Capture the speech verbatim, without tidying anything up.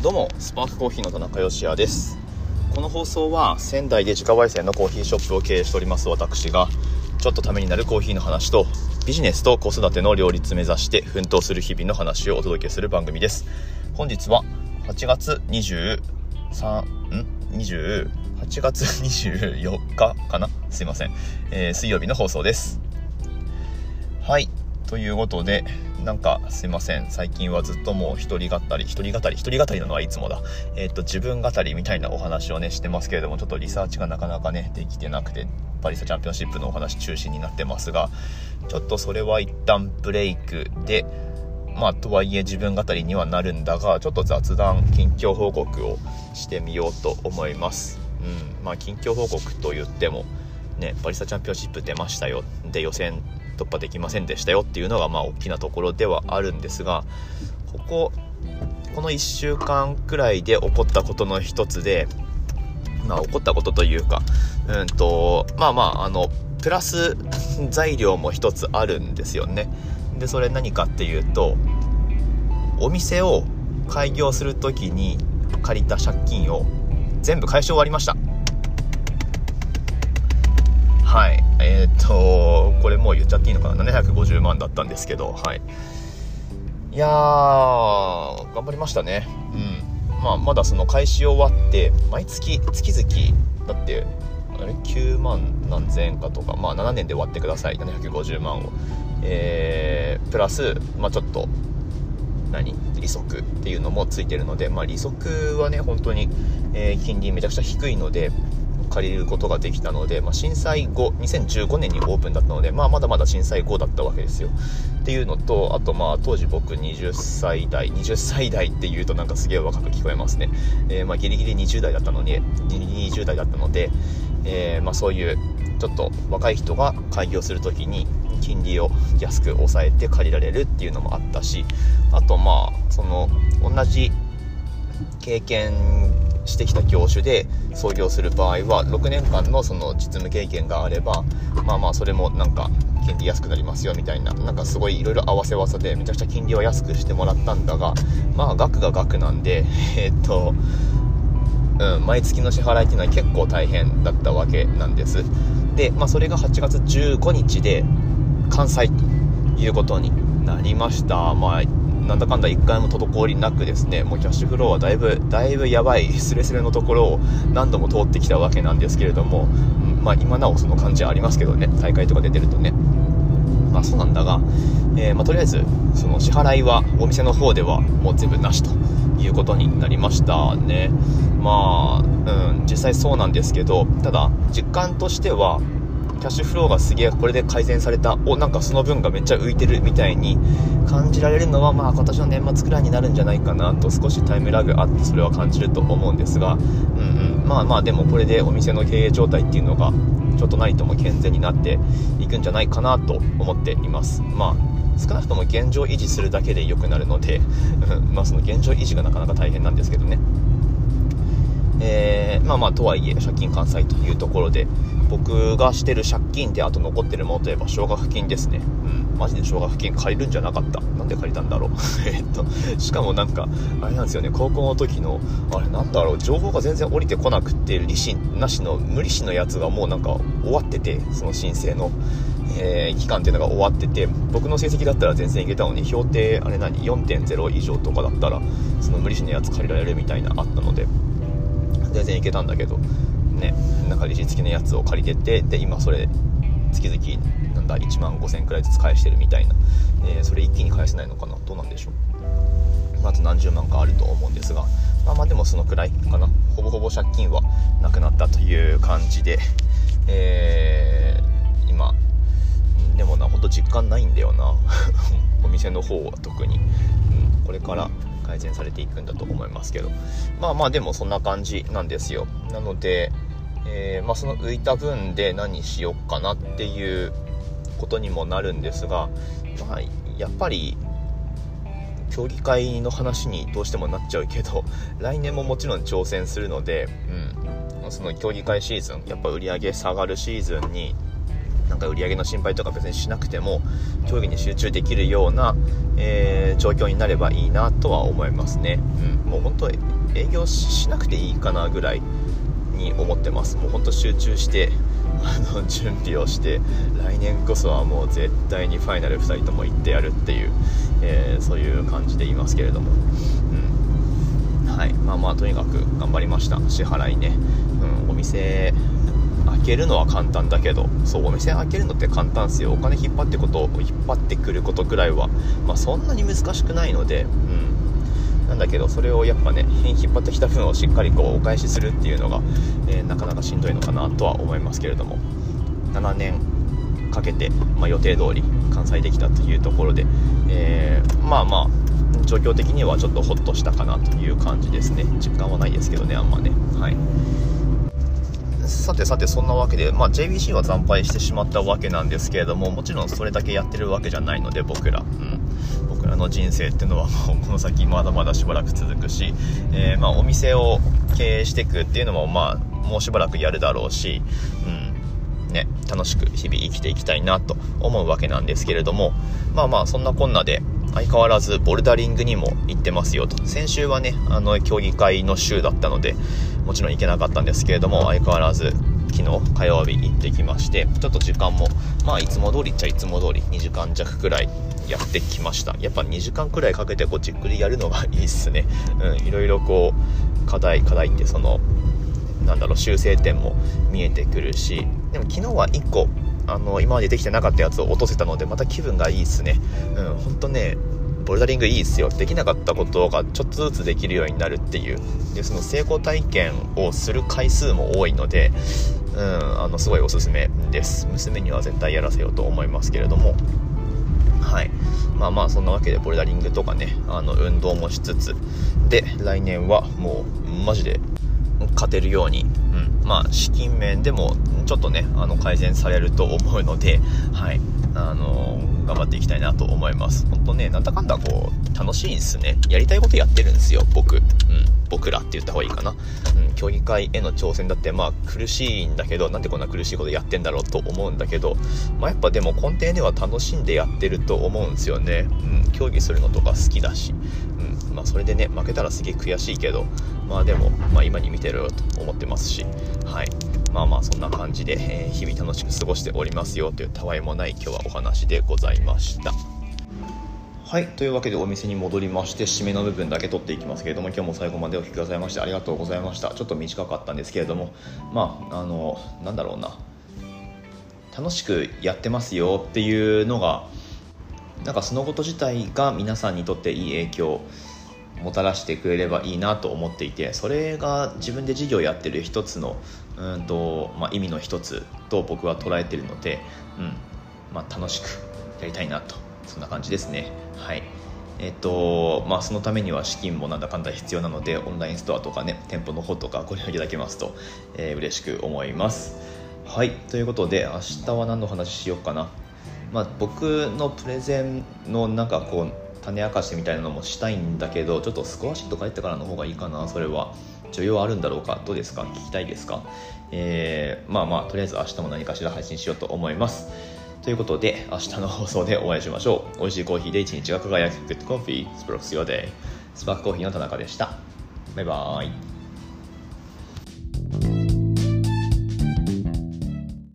どうも、スパークコーヒーの田中芳也です。この放送は仙台で自家焙煎のコーヒーショップを経営しております私が、ちょっとためになるコーヒーの話とビジネスと子育ての両立目指して奮闘する日々の話をお届けする番組です。本日ははちがつにじゅうよっかかな、すいません、えー、水曜日の放送です。はい、ということで、なんかすいません、最近はずっともう一人語り一人語り一人語りなのはいつもだえー、っと自分語りみたいなお話をねしてますけれども、ちょっとリサーチがなかなかねできてなくて、バリスタチャンピオンシップのお話中心になってますが、ちょっとそれは一旦ブレイクで、まあとはいえ自分語りにはなるんだが、ちょっと雑談近況報告をしてみようと思います。うん、まあ近況報告と言ってもね、バリスタチャンピオンシップ出ましたよ、で予選突破できませんでしたよっていうのがまあ大きなところではあるんですが、こここのいっしゅうかんくらいで起こったことの一つで、まあ起こったことというか、うんとまあまああのプラス材料も一つあるんですよね。でそれ何かっていうと、お店を開業するときに借りた借金を全部返し終わりました。はい、えー、っとこれもう言っちゃっていいのかな、ななひゃくごじゅうまんだったんですけど、はい、いやー頑張りましたね。うん、まあまだその開始終わって、毎月月々だってあれきゅうまんなんぜんえんかとか、まあななねんで割ってください、ななひゃくごじゅうまんを、えー、プラスまあちょっと何利息っていうのもついてるので、まあ利息はね本当に、えー、金利めちゃくちゃ低いので借りることができたので、まあ、震災後にせんじゅうごねんにオープンだったので、まあ、まだまだ震災後だったわけですよっていうのと、あとまあ当時僕にじゅっさいだいっていうとなんかすげえ若く聞こえますね、えー、まあギリギリにじゅうだいだったのににじゅうだいだったので、えー、まあそういうちょっと若い人が開業するときに金利を安く抑えて借りられるっていうのもあったし、あとまあその同じ経験してきた業種で創業する場合はろくねんかんのその実務経験があれば、まあまあそれもなんか金利安くなりますよみたいな、なんかすごいいろいろ合わせ技でめちゃくちゃ金利は安くしてもらったんだが、まあ額が額なんで、えーっとうん、毎月の支払いっていうのは結構大変だったわけなんです。で、まあ、それがはちがつじゅうごにちで完済ということになりました。まあなんだかんだいっかいも滞りなくですね、もうキャッシュフローはだいぶだいぶやばいスレスレのところを何度も通ってきたわけなんですけれども、まあ今なおその感じはありますけどね、大会とか出てるとね、まあそうなんだが、えー、まあとりあえずその支払いはお店の方ではもう全部なしということになりましたね。まあ、うん、実際そうなんですけど、ただ実感としてはキャッシュフローがすげえこれで改善された、おなんかその分がめっちゃ浮いてるみたいに感じられるのは、まあ今年の年末くらいになるんじゃないかなと、少しタイムラグあってそれは感じると思うんですが、うんうん、まあまあでもこれでお店の経営状態っていうのがちょっとなりとも健全になっていくんじゃないかなと思っています。まあ少なくとも現状維持するだけで良くなるのでまあその現状維持がなかなか大変なんですけどね。えー、まあまあとはいえ借金完済というところで、僕がしてる借金であと残ってるものといえば奨学金ですね。うん、マジで奨学金借りるんじゃなかった。なんで借りたんだろうえっとしかもなんかあれなんですよね、高校の時のあれなんだろう、情報が全然降りてこなくて、利子なしの無利子のやつがもうなんか終わってて、その申請の、えー、期間っていうのが終わってて、僕の成績だったら全然いけたのに、評定あれ何 よんてんゼロ 以上とかだったらその無利子のやつ借りられるみたいなあったので。全然いけたんだけどね、なんか利子付きのやつを借りてて、で今それ月々なんだいちまんごせんえんくらいずつ返してるみたいな、えー、それ一気に返せないのかな、どうなんでしょう、まず何十万かあると思うんですが、まあまあでもそのくらいかな、ほぼほぼ借金はなくなったという感じで、えー、今でもな、ほんと実感ないんだよなお店の方は特に、うん、これから改善されていくんだと思いますけど、まあまあでもそんな感じなんですよ。なので、えーまあ、その浮いた分で何しようかなっていうことにもなるんですが、まあ、やっぱり競技会の話にどうしてもなっちゃうけど、来年ももちろん挑戦するので、うん、その競技会シーズン、やっぱ売り上げ下がるシーズンになんか売り上げの心配とか別にしなくても競技に集中できるような、えー、状況になればいいなとは思いますね、うん、もう本当営業 し, しなくていいかなぐらいに思ってます。もう本当集中してあの準備をして来年こそはもう絶対にファイナルふたりとも行ってやるっていう、えー、そういう感じでいますけれども、うん、はい、まあまあとにかく頑張りました。支払いね、うん、お店開けるのは簡単だけど、そうお店開けるのって簡単ですよ。お金引っ張ってこと引っ張ってくることくらいは、まあ、そんなに難しくないので、うんなんだけどそれをやっぱね引っ張ってきた分をしっかりこうお返しするっていうのが、えー、なかなかしんどいのかなとは思いますけれども、ななねんかけて、まあ、予定通り完済できたというところで、えー、まあまあ状況的にはちょっとホッとしたかなという感じですね。実感はないですけどね、あんまね、はい。さてさてそんなわけで、まあ、ジェイビーシー は惨敗してしまったわけなんですけれども、もちろんそれだけやってるわけじゃないので僕ら、うん、僕らの人生っていうのはもうこの先まだまだしばらく続くし、えー、まあお店を経営していくっていうのもまあもうしばらくやるだろうし、うんね、楽しく日々生きていきたいなと思うわけなんですけれども、まあまあそんなこんなで相変わらずボルダリングにも行ってますよと。先週はねあの競技会の週だったのでもちろん行けなかったんですけれども、相変わらず昨日火曜日に行ってきまして、ちょっと時間もまあいつも通りっちゃいつも通りにじかんじゃくくらいやってきました。やっぱにじかんくらいかけてこうじっくりやるのがいいっすね、うん、いろいろこう課題課題ってそのなんだろう修正点も見えてくるし、でも昨日はいっこあの今までできてなかったやつを落とせたのでまた気分がいいですね。うん、ほんとねボルダリングいいですよ。できなかったことがちょっとずつできるようになるっていうで、その成功体験をする回数も多いので、うん、あのすごいおすすめです。娘には絶対やらせようと思いますけれども、はい、まあまあそんなわけでボルダリングとかねあの運動もしつつで、来年はもうマジで勝てるように、うん、まあ資金面でもちょっとねあの改善されると思うので、はい、あのー、頑張っていきたいなと思います。ほんとねなんだかんだこう楽しいんですね。やりたいことやってるんですよ僕、うん、僕らって言った方がいいかな、うん、競技会への挑戦だってまあ苦しいんだけど、なんでこんな苦しいことやってんだろうと思うんだけど、まあ、やっぱでも根底では楽しんでやってると思うんですよね、うん、競技するのとか好きだし、うん、まあそれでね負けたらすげえ悔しいけど、まあでも、まあ、今に見てるよと思ってますし、はい、まあまあそんな感じで、えー、日々楽しく過ごしておりますよというたわいもない今日はお話でございました。はい、というわけでお店に戻りまして締めの部分だけ取っていきますけれども、今日も最後までお聞きくださいましてありがとうございました。ちょっと短かったんですけれども、まああのなんだろうな楽しくやってますよっていうのがなんかそのこと自体が皆さんにとっていい影響もたらしてくれればいいなと思っていて、それが自分で事業やってる一つのうんと、まあ、意味の一つと僕は捉えてるので、うんまあ、楽しくやりたいなとそんな感じですね。はいえっとまあ、そのためには資金もなんだかんだ必要なのでオンラインストアとかね店舗の方とかご利用いただけますと、えー、嬉しく思います。はいということで明日は何の話しようかな、まあ、僕のプレゼンのなんかこう種明かしみたいなのもしたいんだけど、ちょっとスコアシート書いてからの方がいいかな。それは需要あるんだろうか、どうですか、聞きたいですか、えー、まあまあとりあえず明日も何かしら配信しようと思います。ということで明日の放送でお会いしましょう。美味しいコーヒーで一日が輝くグッドコーヒースプロックスヨーデイ、スパークコーヒーの田中でした。バイバーイ。